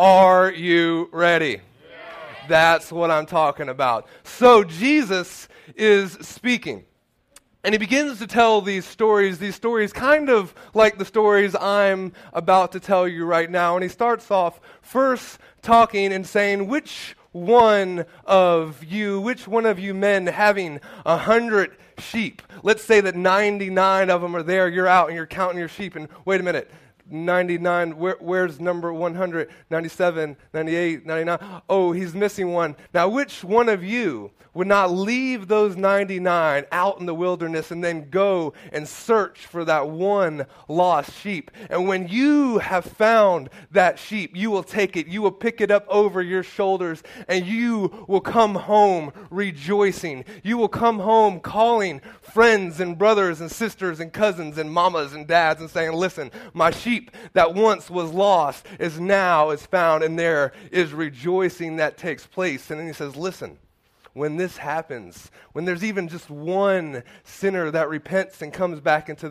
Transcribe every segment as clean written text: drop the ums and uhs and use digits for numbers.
Are you ready? Yeah. That's what I'm talking about. So Jesus is speaking. And he begins to tell these stories kind of like the stories I'm about to tell you right now. And he starts off first talking and saying, which one of you men having 100 sheep? Let's say that 99 of them are there. You're out and you're counting your sheep. And wait a minute, 99, where's number 100, 97, 98, 99? Oh, he's missing one. Now, which one of you would not leave those 99 out in the wilderness and then go and search for that one lost sheep? And when you have found that sheep, you will take it, you will pick it up over your shoulders, and you will come home rejoicing. You will come home calling friends and brothers and sisters and cousins and mamas and dads and saying, listen, my sheep that once was lost is now is found, and there is rejoicing that takes place. And then he says, listen, when this happens, when there's even just one sinner that repents and comes back into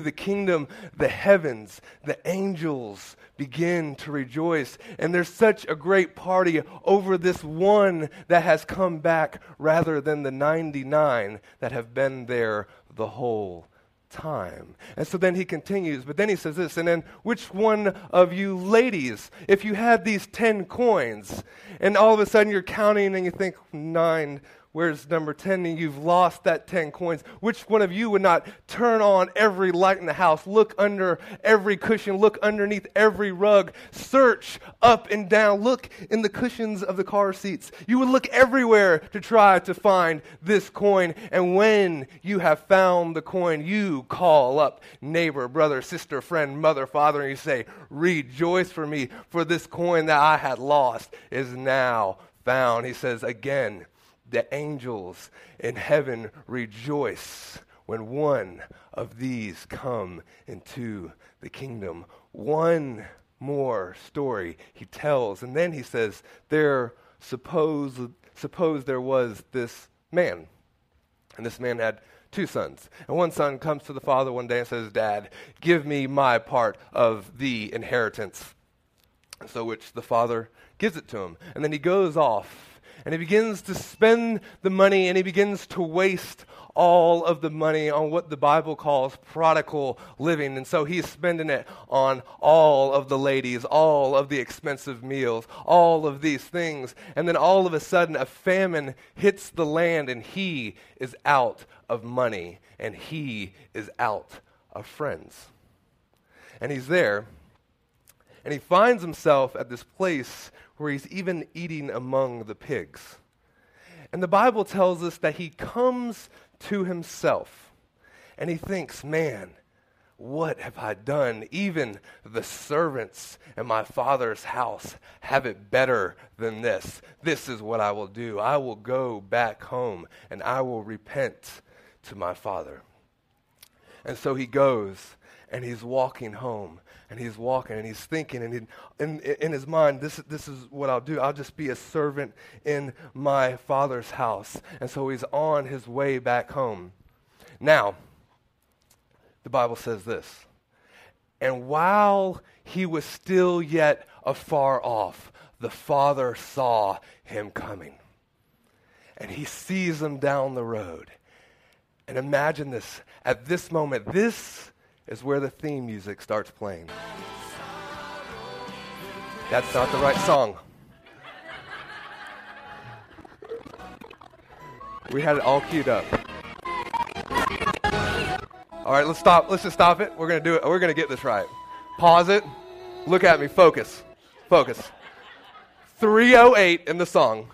the kingdom, the heavens, the angels begin to rejoice. And there's such a great party over this one that has come back rather than the 99 that have been there the whole time. And so then he continues, but then he says this, and then which one of you ladies, if you had these 10 coins, and all of a sudden you're counting and you think, 9, where's number 10? And you've lost that 10 coins. Which one of you would not turn on every light in the house, look under every cushion, look underneath every rug, search up and down, look in the cushions of the car seats. You would look everywhere to try to find this coin. And when you have found the coin, you call up neighbor, brother, sister, friend, mother, father, and you say, rejoice for me, for this coin that I had lost is now found. He says again, the angels in heaven rejoice when one of these come into the kingdom. One more story he tells, and then he says, suppose there was this man, and this man had 2 sons. And one son comes to the father one day and says, Dad, give me my part of the inheritance. So which the father gives it to him. And then he goes off, and he begins to spend the money, and he begins to waste all of the money on what the Bible calls prodigal living. And so he's spending it on all of the ladies, all of the expensive meals, all of these things. And then all of a sudden, a famine hits the land, and he is out of money, and he is out of friends. And he's there, and he finds himself at this place where he's even eating among the pigs. And the Bible tells us that he comes to himself, and he thinks, man, what have I done? Even the servants in my father's house have it better than this. This is what I will do. I will go back home, and I will repent to my father. And so he goes, and he's walking home, and he's walking, and he's thinking, and in his mind, this is what I'll do. I'll just be a servant in my father's house. And so he's on his way back home. Now, the Bible says this, and while he was still yet afar off, the father saw him coming. And he sees him down the road. And imagine this, at this moment, this is where the theme music starts playing. That's not the right song. We had it all queued up. All right, let's stop. Let's just stop it. We're going to do it. We're going to get this right. Pause it. Look at me. Focus. Focus. 3:08 in the song.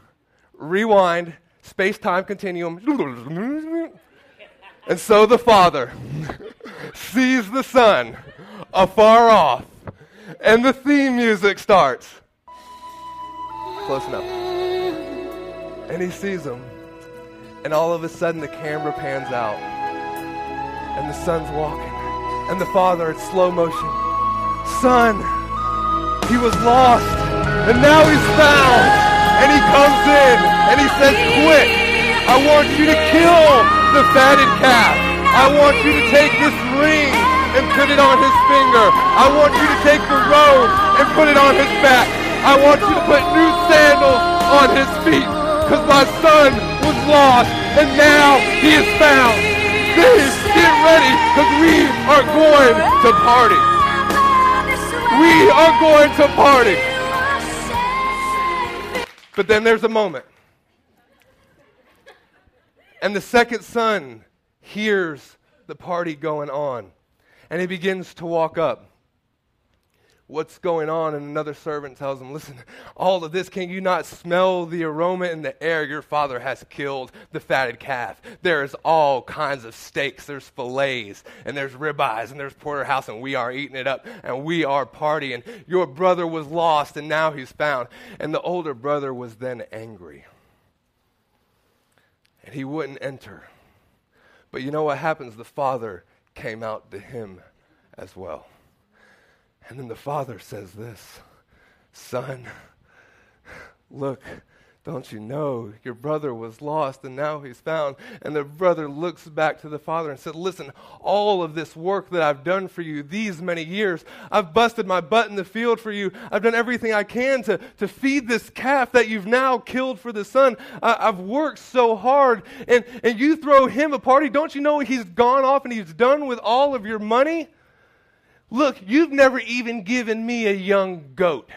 Rewind. Space-time continuum. And so the father sees the sun afar off, and the theme music starts. Close enough. And he sees him, and all of a sudden the camera pans out, and the son's walking, and the father in slow motion. Son, he was lost, and now he's found. And he comes in, and he says, quick, I want you to kill the fatted calf. I want you to take this ring and put it on his finger. I want you to take the robe and put it on his back. I want you to put new sandals on his feet, because my son was lost and now he is found. Please get ready, because we are going to party. We are going to party. But then there's a moment. And the second son hears the party going on, and he begins to walk up. What's going on? And another servant tells him, listen, all of this, can you not smell the aroma in the air? Your father has killed the fatted calf. There's all kinds of steaks. There's fillets, and there's ribeyes, and there's porterhouse, and we are eating it up, and we are partying. Your brother was lost, and now he's found. And the older brother was then angry, and he wouldn't enter. But you know what happens? The father came out to him as well. And then the father says this, son, look, don't you know your brother was lost and now he's found? And the brother looks back to the father and said, listen, all of this work that I've done for you these many years, I've busted my butt in the field for you. I've done everything I can to feed this calf that you've now killed for the son. I've worked so hard, and you throw him a party. Don't you know he's gone off and he's done with all of your money? Look, you've never even given me a young goat,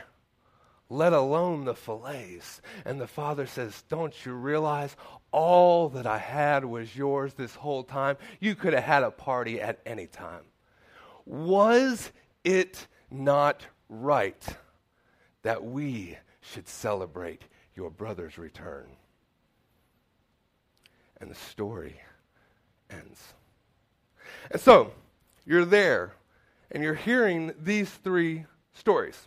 let alone the fillets. And the father says, don't you realize all that I had was yours this whole time? You could have had a party at any time. Was it not right that we should celebrate your brother's return? And the story ends. And so, you're there. And you're hearing these three stories.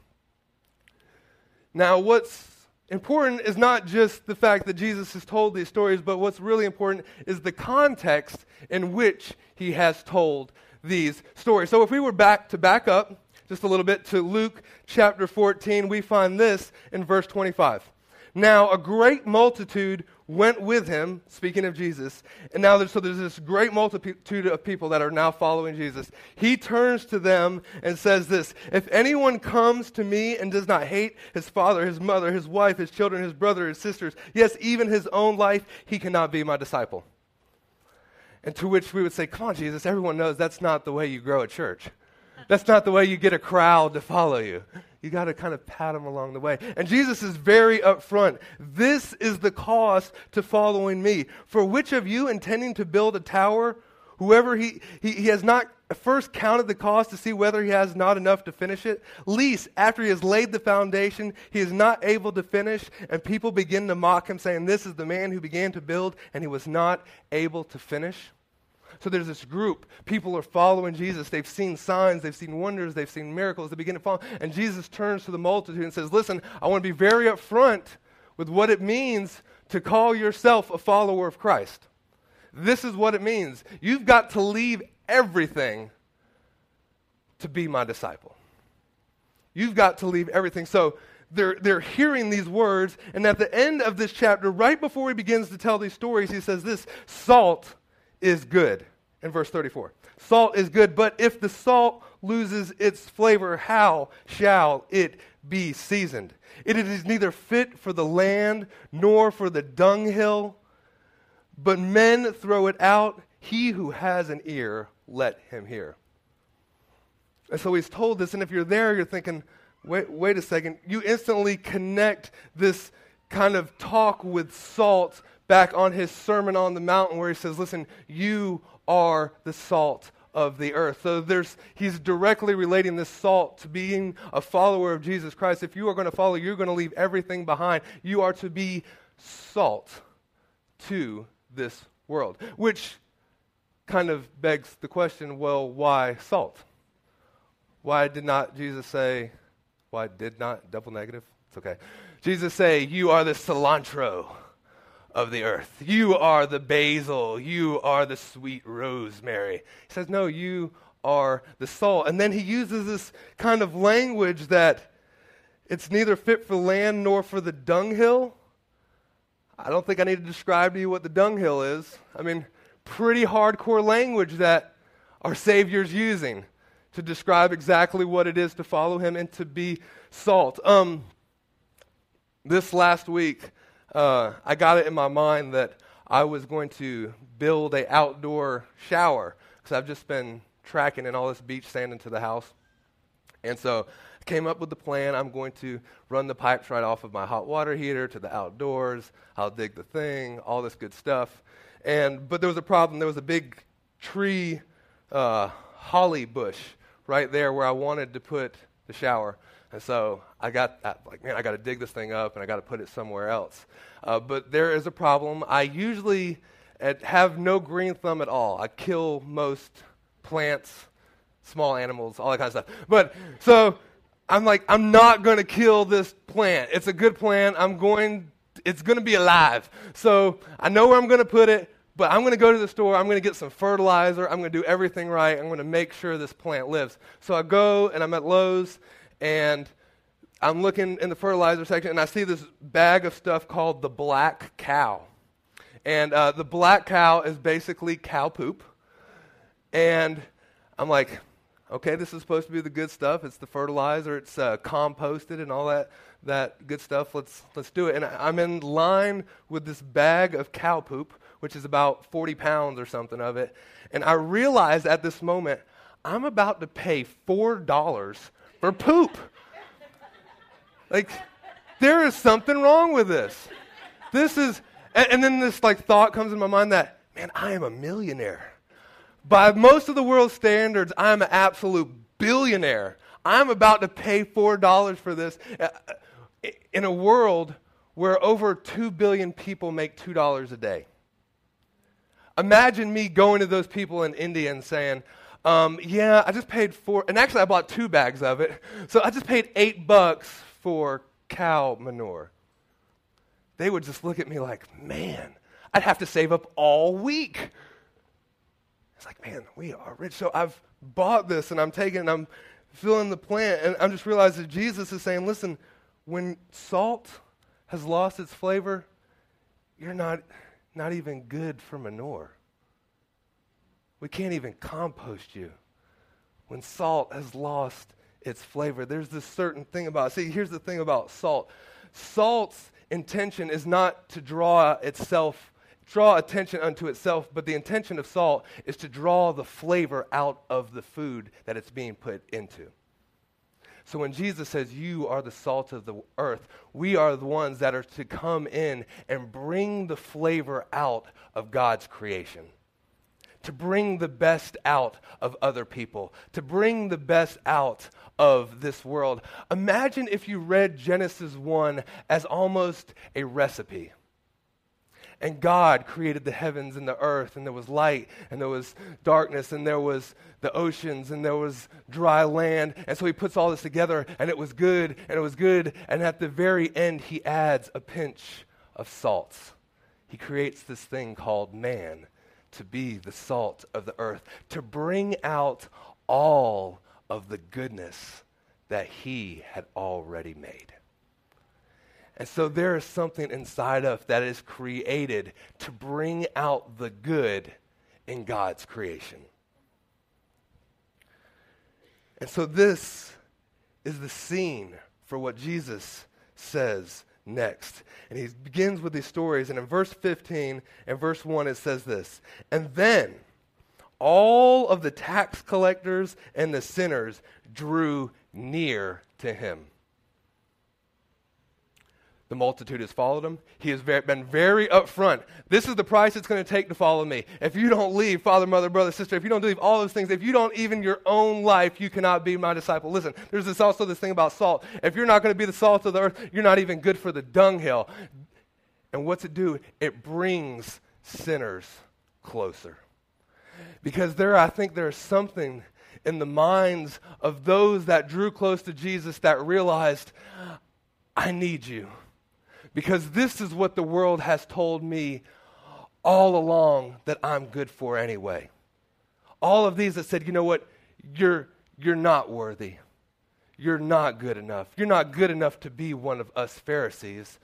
Now, what's important is not just the fact that Jesus has told these stories, but what's really important is the context in which he has told these stories. So if we were back up just a little bit to Luke chapter 14, we find this in verse 25. Now, a great multitude went with him, speaking of Jesus, and now there's this great multitude of people that are now following Jesus. He turns to them and says this, if anyone comes to me and does not hate his father, his mother, his wife, his children, his brother, his sisters, yes, even his own life, he cannot be my disciple. And to which we would say, come on, Jesus, everyone knows that's not the way you grow a church. That's not the way you get a crowd to follow you. You got to kind of pat them along the way. And Jesus is very upfront. This is the cost to following me. For which of you intending to build a tower, whoever he has not first counted the cost to see whether he has not enough to finish it, least after he has laid the foundation, he is not able to finish, and people begin to mock him, saying, this is the man who began to build, and he was not able to finish. So there's this group. People are following Jesus. They've seen signs. They've seen wonders. They've seen miracles. They begin to follow. And Jesus turns to the multitude and says, listen, I want to be very upfront with what it means to call yourself a follower of Christ. This is what it means. You've got to leave everything to be my disciple. You've got to leave everything. So they're hearing these words. And at the end of this chapter, right before he begins to tell these stories, he says this, salt is good. In verse 34, salt is good, but if the salt loses its flavor, how shall it be seasoned? It is neither fit for the land nor for the dunghill, but men throw it out. He who has an ear, let him hear. And so he's told this, and if you're there, you're thinking, wait a second. You instantly connect this kind of talk with salt back on his Sermon on the Mountain, where he says, listen, you are the salt of the earth. So he's directly relating this salt to being a follower of Jesus Christ. If you are going to follow, you're going to leave everything behind. You are to be salt to this world, which kind of begs the question, well, why salt? Why did not Jesus say, why did not, double negative? It's okay. Jesus say, you are the cilantro of the earth. You are the basil. You are the sweet rosemary. He says, no, you are the salt. And then he uses this kind of language that it's neither fit for land nor for the dunghill. I don't think I need to describe to you what the dunghill is. I mean, pretty hardcore language that our Savior's using to describe exactly what it is to follow him and to be salt. This last week, I got it in my mind that I was going to build an outdoor shower because I've just been tracking in all this beach sand into the house. And so I came up with the plan. I'm going to run the pipes right off of my hot water heater to the outdoors. I'll dig the thing, all this good stuff. But there was a problem. There was a big tree, holly bush right there where I wanted to put the shower. And so I got to dig this thing up and I got to put it somewhere else. But there is a problem. I usually have no green thumb at all. I kill most plants, small animals, all that kind of stuff. But so I'm like, I'm not going to kill this plant. It's a good plant. It's going to be alive. So I know where I'm going to put it. But I'm going to go to the store, I'm going to get some fertilizer, I'm going to do everything right, I'm going to make sure this plant lives. So I go, and I'm at Lowe's, and I'm looking in the fertilizer section, and I see this bag of stuff called the Black Cow. And the Black Cow is basically cow poop. And I'm like, okay, this is supposed to be the good stuff. It's the fertilizer, it's composted and all that good stuff. Let's do it. And I'm in line with this bag of cow poop, which is about 40 pounds or something of it. And I realized at this moment, I'm about to pay $4 for poop. Like, there is something wrong with this. And then this like thought comes in my mind that, man, I am a millionaire. By most of the world's standards, I'm an absolute billionaire. I'm about to pay $4 for this in a world where over 2 billion people make $2 a day. Imagine me going to those people in India and saying, yeah, I just paid $4, and actually I bought 2 bags of it, so I just paid $8 for cow manure. They would just look at me like, man, I'd have to save up all week. It's like, man, we are rich. So I've bought this, and I'm filling the plant, and I'm just realizing Jesus is saying, listen, when salt has lost its flavor, you're not even good for manure. We can't even compost you. When salt has lost its flavor, there's this certain thing about it. See, here's the thing about salt. Salt's intention is not to draw attention unto itself, but the intention of salt is to draw the flavor out of the food that it's being put into. So when Jesus says, you are the salt of the earth, we are the ones that are to come in and bring the flavor out of God's creation, to bring the best out of other people, to bring the best out of this world. Imagine if you read Genesis 1 as almost a recipe. And God created the heavens and the earth, and there was light, and there was darkness, and there was the oceans, and there was dry land. And so he puts all this together, and it was good, and it was good. And at the very end, he adds a pinch of salt. He creates this thing called man to be the salt of the earth, to bring out all of the goodness that he had already made. And so there is something inside of that is created to bring out the good in God's creation. And so this is the scene for what Jesus says next. And he begins with these stories. And in verse 15 and verse 1, it says this, "And then all of the tax collectors and the sinners drew near to him. The multitude has followed him." He has been very upfront. This is the price it's going to take to follow me. If you don't leave father, mother, brother, sister, if you don't leave all those things, if you don't even your own life, you cannot be my disciple. Listen, there's also this thing about salt. If you're not going to be the salt of the earth, you're not even good for the dunghill. And what's it do? It brings sinners closer. Because I think there's something in the minds of those that drew close to Jesus that realized, I need you. Because this is what the world has told me all along that I'm good for anyway. All of these that said, you know what, you're not worthy. You're not good enough. You're not good enough to be one of us Pharisees.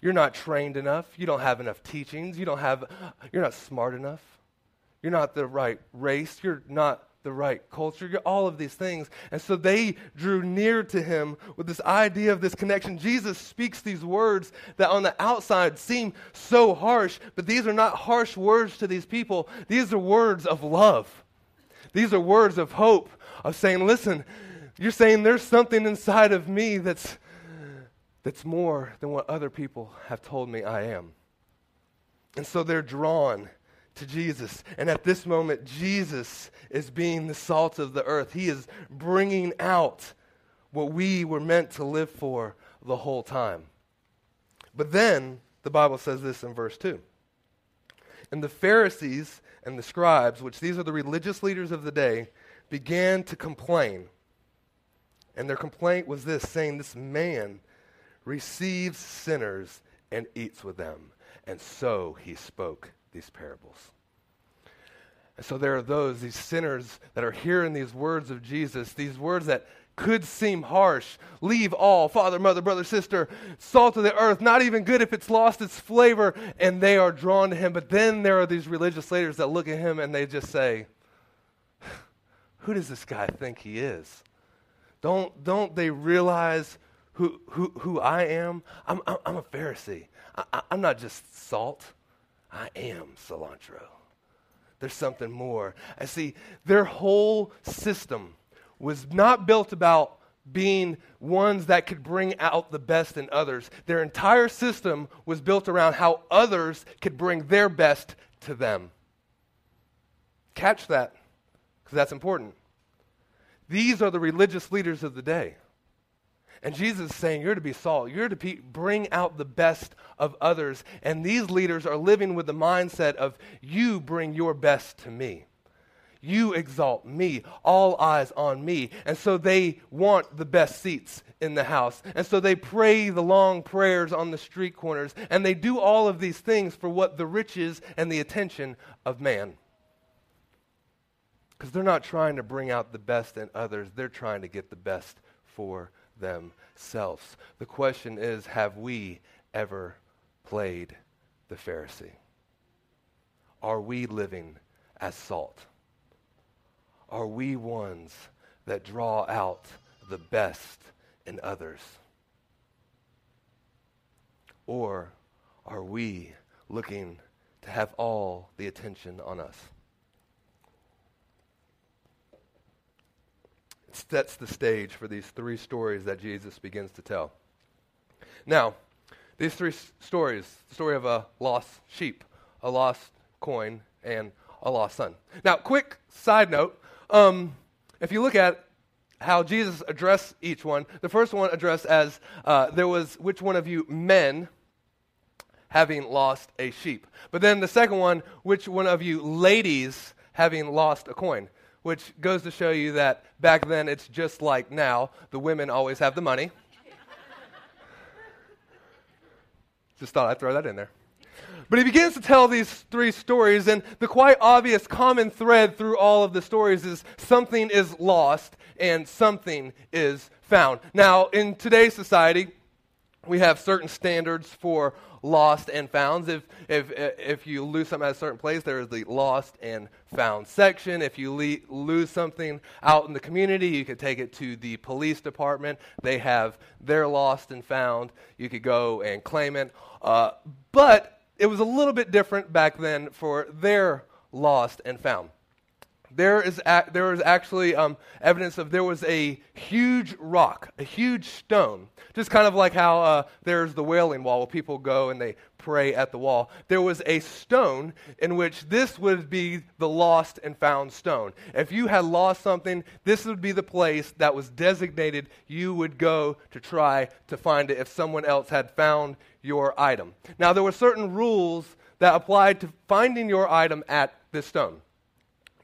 You're not trained enough. You don't have enough teachings. You're not smart enough. You're not the right race. You're not the right culture, all of these things. And so they drew near to him with this idea of this connection. Jesus speaks these words that on the outside seem so harsh, but these are not harsh words to these people. These are words of love. These are words of hope, of saying, listen, you're saying there's something inside of me that's more than what other people have told me I am. And so they're drawn to Jesus. And at this moment, Jesus is being the salt of the earth. He is bringing out what we were meant to live for the whole time. But then, the Bible says this in verse 2. And the Pharisees and the scribes, which these are the religious leaders of the day, began to complain. And their complaint was this, saying, this man receives sinners and eats with them. And so he spoke these parables. And so there are those, these sinners that are hearing these words of Jesus, these words that could seem harsh. Leave all, father, mother, brother, sister, salt of the earth, not even good if it's lost its flavor, and they are drawn to him. But then there are these religious leaders that look at him and they just say, who does this guy think he is? Don't they realize who I am? I'm a Pharisee. I'm not just salt. I am cilantro. There's something more. I see their whole system was not built about being ones that could bring out the best in others. Their entire system was built around how others could bring their best to them. Catch that, because that's important. These are the religious leaders of the day. And Jesus is saying, you're to be salt. You're to bring out the best of others. And these leaders are living with the mindset of, you bring your best to me. You exalt me. All eyes on me. And so they want the best seats in the house. And so they pray the long prayers on the street corners. And they do all of these things for what the riches and the attention of man. Because they're not trying to bring out the best in others. They're trying to get the best for themselves. The question is, have we ever played the Pharisee? Are we living as salt? Are we ones that draw out the best in others? Or are we looking to have all the attention on us? Sets the stage for these three stories that Jesus begins to tell. Now, these three stories, the story of a lost sheep, a lost coin, and a lost son. Now, quick side note, if you look at how Jesus addressed each one, the first one addressed as, there was, which one of you men having lost a sheep? But then the second one, which one of you ladies having lost a coin? Which goes to show you that back then it's just like now. The women always have the money. Just thought I'd throw that in there. But he begins to tell these three stories, and the quite obvious common thread through all of the stories is something is lost and something is found. Now, in today's society, we have certain standards for lost and founds. If you lose something at a certain place, there is the lost and found section. If you lose something out in the community, you could take it to the police department. They have their lost and found. You could go and claim it. But it was a little bit different back then for their lost and found. There is actually evidence of there was a huge rock, a huge stone, just kind of like how there's the Wailing Wall where people go and they pray at the wall. There was a stone in which this would be the lost and found stone. If you had lost something, this would be the place that was designated you would go to try to find it if someone else had found your item. Now, there were certain rules that applied to finding your item at this stone.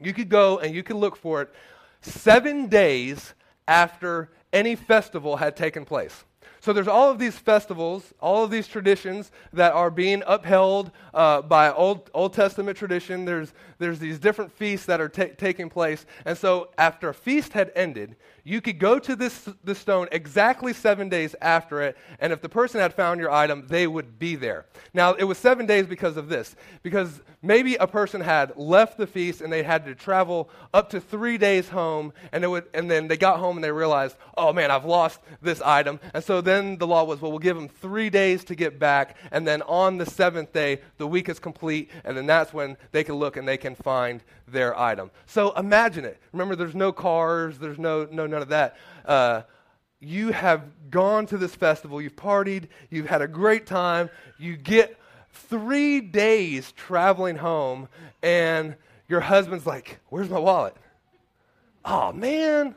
You could go and you could look for it 7 days after any festival had taken place. So there's all of these festivals, all of these traditions that are being upheld by Old Testament tradition. There's these different feasts that are taking place. And so after a feast had ended, you could go to this stone exactly 7 days after it, and if the person had found your item, they would be there. Now, it was 7 days because of this, because maybe a person had left the feast and they had to travel up to 3 days home, and then they got home and they realized, oh man, I've lost this item. And so then the law was, well, we'll give them 3 days to get back, and then on the seventh day, the week is complete, and then that's when they can look and they can find their item. So imagine it. Remember, there's no cars, there's no none of that. You have gone to this festival, you've partied, you've had a great time, you get 3 days traveling home, and your husband's like, where's my wallet? Oh, man.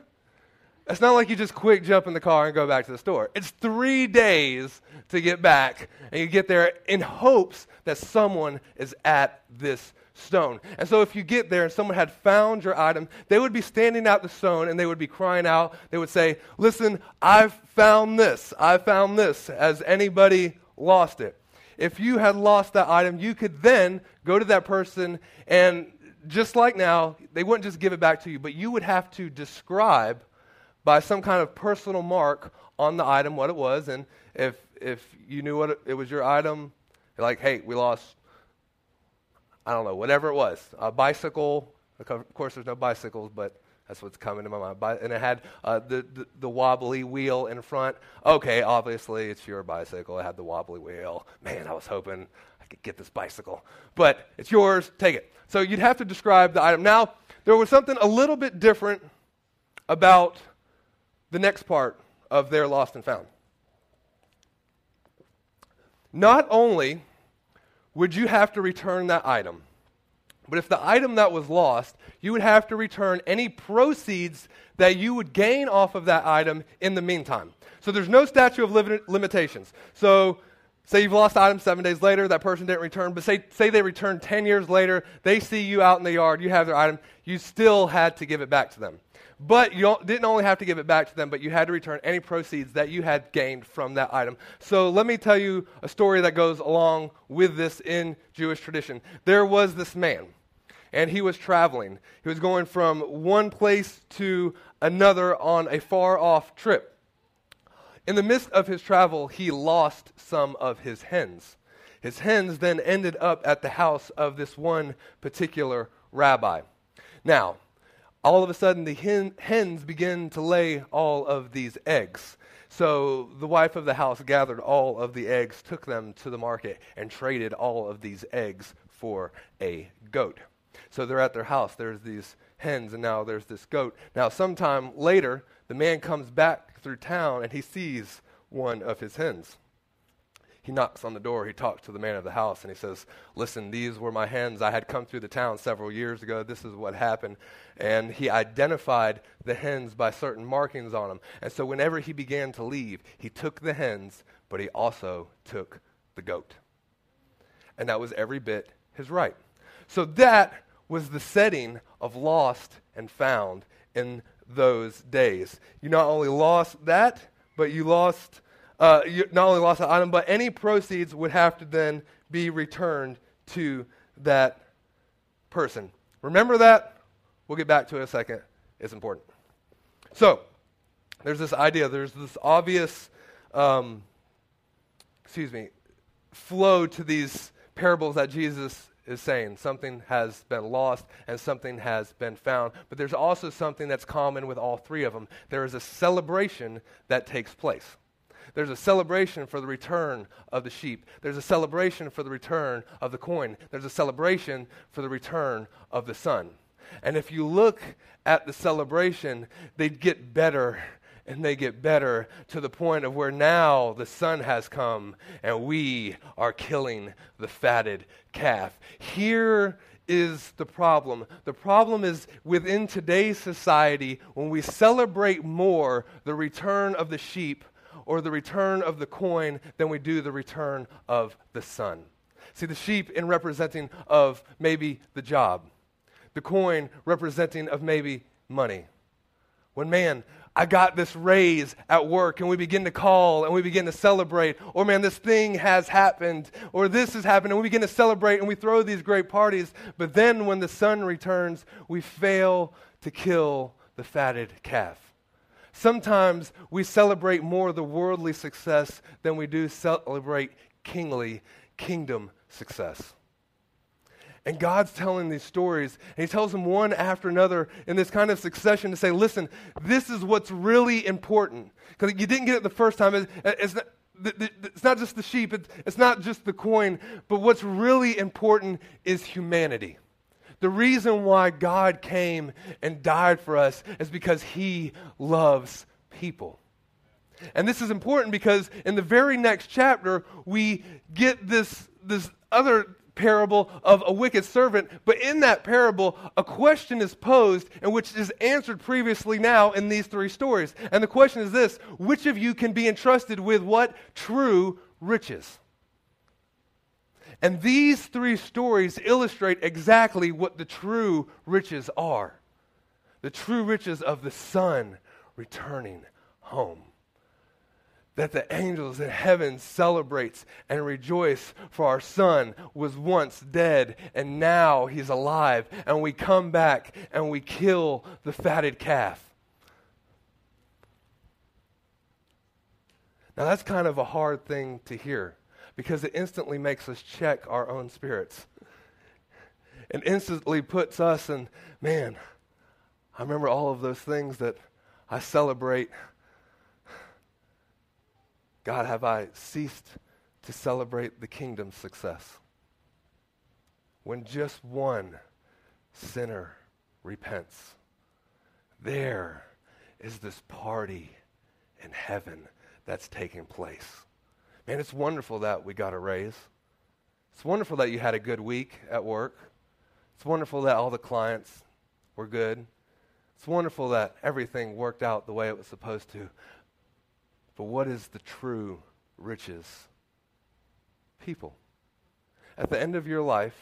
It's not like you just quick jump in the car and go back to the store. It's 3 days to get back, and you get there in hopes that someone is at this stone. And so if you get there and someone had found your item, they would be standing out the stone, and they would be crying out. They would say, listen, I've found this. I found this. Has anybody lost it? If you had lost that item, you could then go to that person, and just like now, they wouldn't just give it back to you, but you would have to describe by some kind of personal mark on the item what it was. And if you knew what it was, your item, you're like, hey, we lost, I don't know, whatever it was, a bicycle. Of course, there's no bicycles, but that's what's coming to my mind. And it had the wobbly wheel in front. Okay, obviously, it's your bicycle. It had the wobbly wheel. Man, I was hoping I could get this bicycle. But it's yours. Take it. So you'd have to describe the item. Now, there was something a little bit different about the next part of their lost and found. Not only would you have to return that item, but if the item that was lost, you would have to return any proceeds that you would gain off of that item in the meantime. So there's no statute of limitations. So say you've lost the item 7 days later, that person didn't return, but say they returned 10 years later, they see you out in the yard, you have their item, you still had to give it back to them. But you didn't only have to give it back to them, but you had to return any proceeds that you had gained from that item. So let me tell you a story that goes along with this in Jewish tradition. There was this man, and he was traveling. He was going from one place to another on a far-off trip. In the midst of his travel, he lost some of his hens. His hens then ended up at the house of this one particular rabbi. Now, all of a sudden, the hens begin to lay all of these eggs. So the wife of the house gathered all of the eggs, took them to the market, and traded all of these eggs for a goat. So they're at their house. There's these hens, and now there's this goat. Now, sometime later, the man comes back through town, and he sees one of his hens. He knocks on the door, he talks to the man of the house, and he says, listen, these were my hens. I had come through the town several years ago. This is what happened. And he identified the hens by certain markings on them. And so whenever he began to leave, he took the hens, but he also took the goat. And that was every bit his right. So that was the setting of lost and found in those days. You not only lost that, but you not only lost the item, but any proceeds would have to then be returned to that person. Remember that? We'll get back to it in a second. It's important. So there's this idea. There's this obvious flow to these parables that Jesus is saying. Something has been lost and something has been found. But there's also something that's common with all three of them. There is a celebration that takes place. There's a celebration for the return of the sheep. There's a celebration for the return of the coin. There's a celebration for the return of the son. And if you look at the celebration, they get better and they get better to the point of where now the son has come and we are killing the fatted calf. Here is the problem. The problem is within today's society, when we celebrate more the return of the sheep or the return of the coin than we do the return of the son. See, the sheep in representing of maybe the job, the coin representing of maybe money. When, man, I got this raise at work, and we begin to call, and we begin to celebrate, or, man, this thing has happened, or this has happened, and we begin to celebrate, and we throw these great parties, but then when the son returns, we fail to kill the fatted calf. Sometimes we celebrate more of the worldly success than we do celebrate kingly, kingdom success. And God's telling these stories, and he tells them one after another in this kind of succession to say, listen, this is what's really important. Because you didn't get it the first time. It's not just the sheep, it's not just the coin, but what's really important is humanity. The reason why God came and died for us is because he loves people. And this is important because in the very next chapter, we get this other parable of a wicked servant, but in that parable, a question is posed and which is answered previously now in these three stories. And the question is this: which of you can be entrusted with what? True riches. And these three stories illustrate exactly what the true riches are. The true riches of the son returning home. That the angels in heaven celebrates and rejoice, for our son was once dead and now he's alive, and we come back and we kill the fatted calf. Now that's kind of a hard thing to hear, because it instantly makes us check our own spirits. It instantly puts us in, man, I remember all of those things that I celebrate. God, have I ceased to celebrate the kingdom's success? When just one sinner repents, there is this party in heaven that's taking place. Man, it's wonderful that we got a raise. It's wonderful that you had a good week at work. It's wonderful that all the clients were good. It's wonderful that everything worked out the way it was supposed to. But what is the true riches? People. At the end of your life,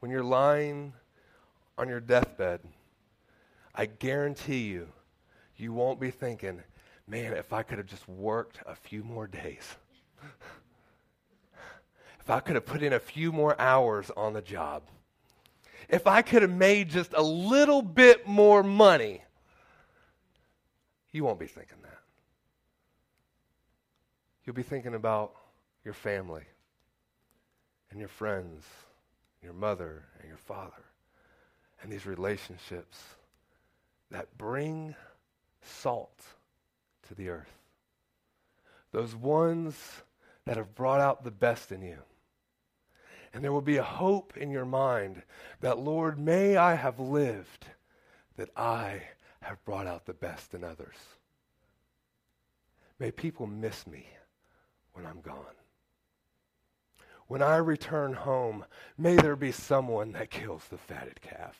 when you're lying on your deathbed, I guarantee you, you won't be thinking, man, if I could have just worked a few more days. If I could have put in a few more hours on the job. If I could have made just a little bit more money. You won't be thinking that. You'll be thinking about your family and your friends, your mother and your father, and these relationships that bring salt to the earth. Those ones that have brought out the best in you. And there will be a hope in your mind that, Lord, may I have lived that I have brought out the best in others. May people miss me when I'm gone. When I return home, may there be someone that kills the fatted calf.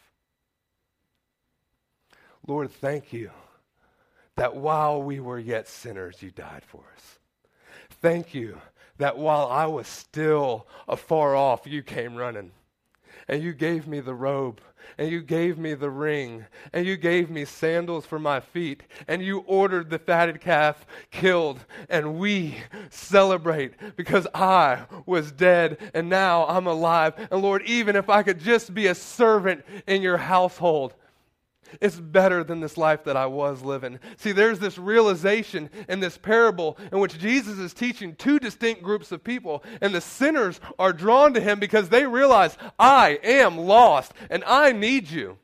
Lord, thank you that while we were yet sinners, you died for us. Thank you that while I was still afar off, you came running. And you gave me the robe, and you gave me the ring, and you gave me sandals for my feet, and you ordered the fatted calf killed, and we celebrate because I was dead, and now I'm alive. And Lord, even if I could just be a servant in your household, it's better than this life that I was living. See, there's this realization in this parable in which Jesus is teaching two distinct groups of people, and the sinners are drawn to him because they realize, I am lost and I need you.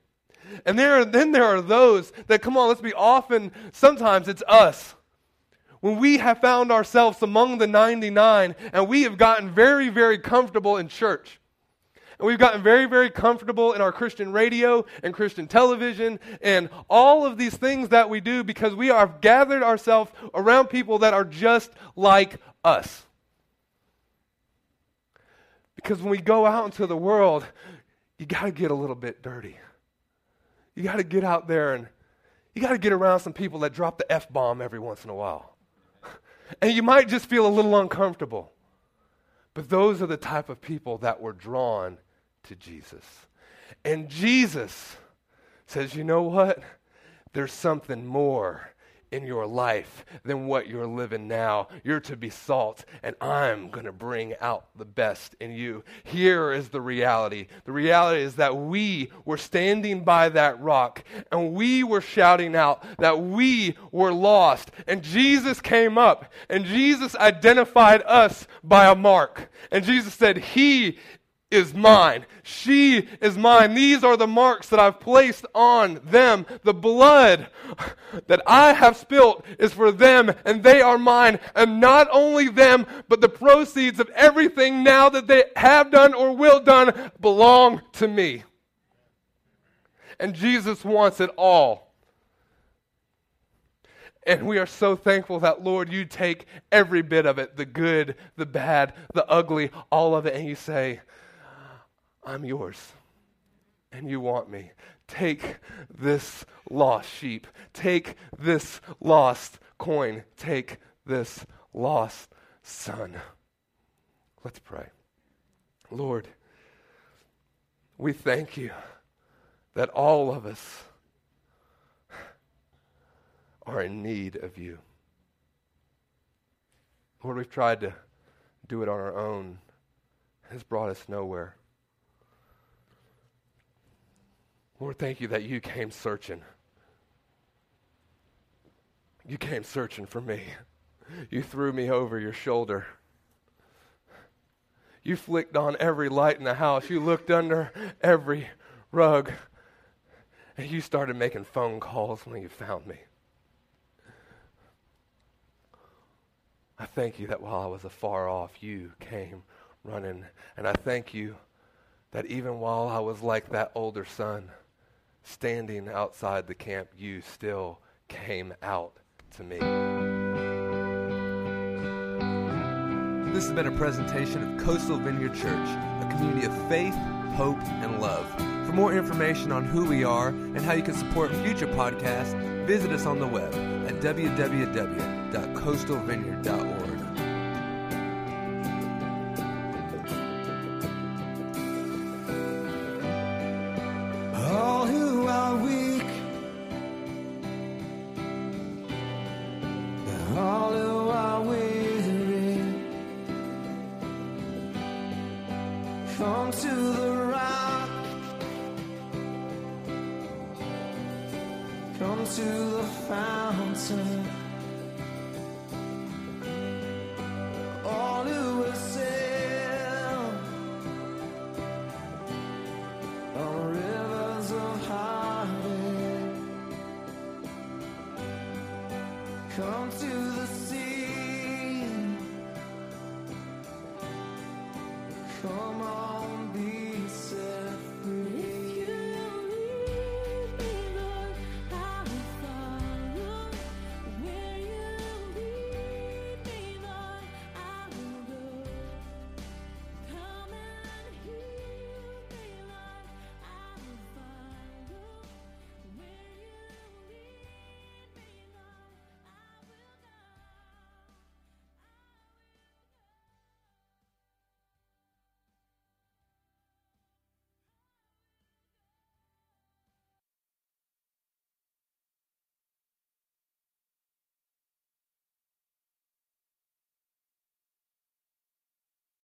And there are those that, come on, let's be often, sometimes it's us. When we have found ourselves among the 99 and we have gotten very, very comfortable in church. And we've gotten very, very comfortable in our Christian radio and Christian television and all of these things that we do because we have gathered ourselves around people that are just like us. Because when we go out into the world, you got to get a little bit dirty. You got to get out there and you got to get around some people that drop the F-bomb every once in a while. And you might just feel a little uncomfortable. But those are the type of people that were drawn to Jesus. And Jesus says, you know what? There's something more in your life than what you're living now. You're to be salt, and I'm going to bring out the best in you. Here is the reality. The reality is that we were standing by that rock, and we were shouting out that we were lost, and Jesus came up, and Jesus identified us by a mark, and Jesus said, "He is mine. She is mine. These are the marks that I've placed on them. The blood that I have spilt is for them, and they are mine. And not only them, but the proceeds of everything now that they have done or will done belong to me." And Jesus wants it all. And we are so thankful that, Lord, you take every bit of it, the good, the bad, the ugly, all of it, and you say, "I'm yours, and you want me. Take this lost sheep. Take this lost coin. Take this lost son." Let's pray. Lord, we thank you that all of us are in need of you. Lord, we've tried to do it on our own. It's brought us nowhere. Lord, thank you that you came searching. You came searching for me. You threw me over your shoulder. You flicked on every light in the house. You looked under every rug. And you started making phone calls when you found me. I thank you that while I was afar off, you came running. And I thank you that even while I was like that older son, standing outside the camp, you still came out to me. This has been a presentation of Coastal Vineyard Church, a community of faith, hope, and love. For more information on who we are and how you can support future podcasts, visit us on the web at www.coastalvineyard.org. Come to the sea, come on, be.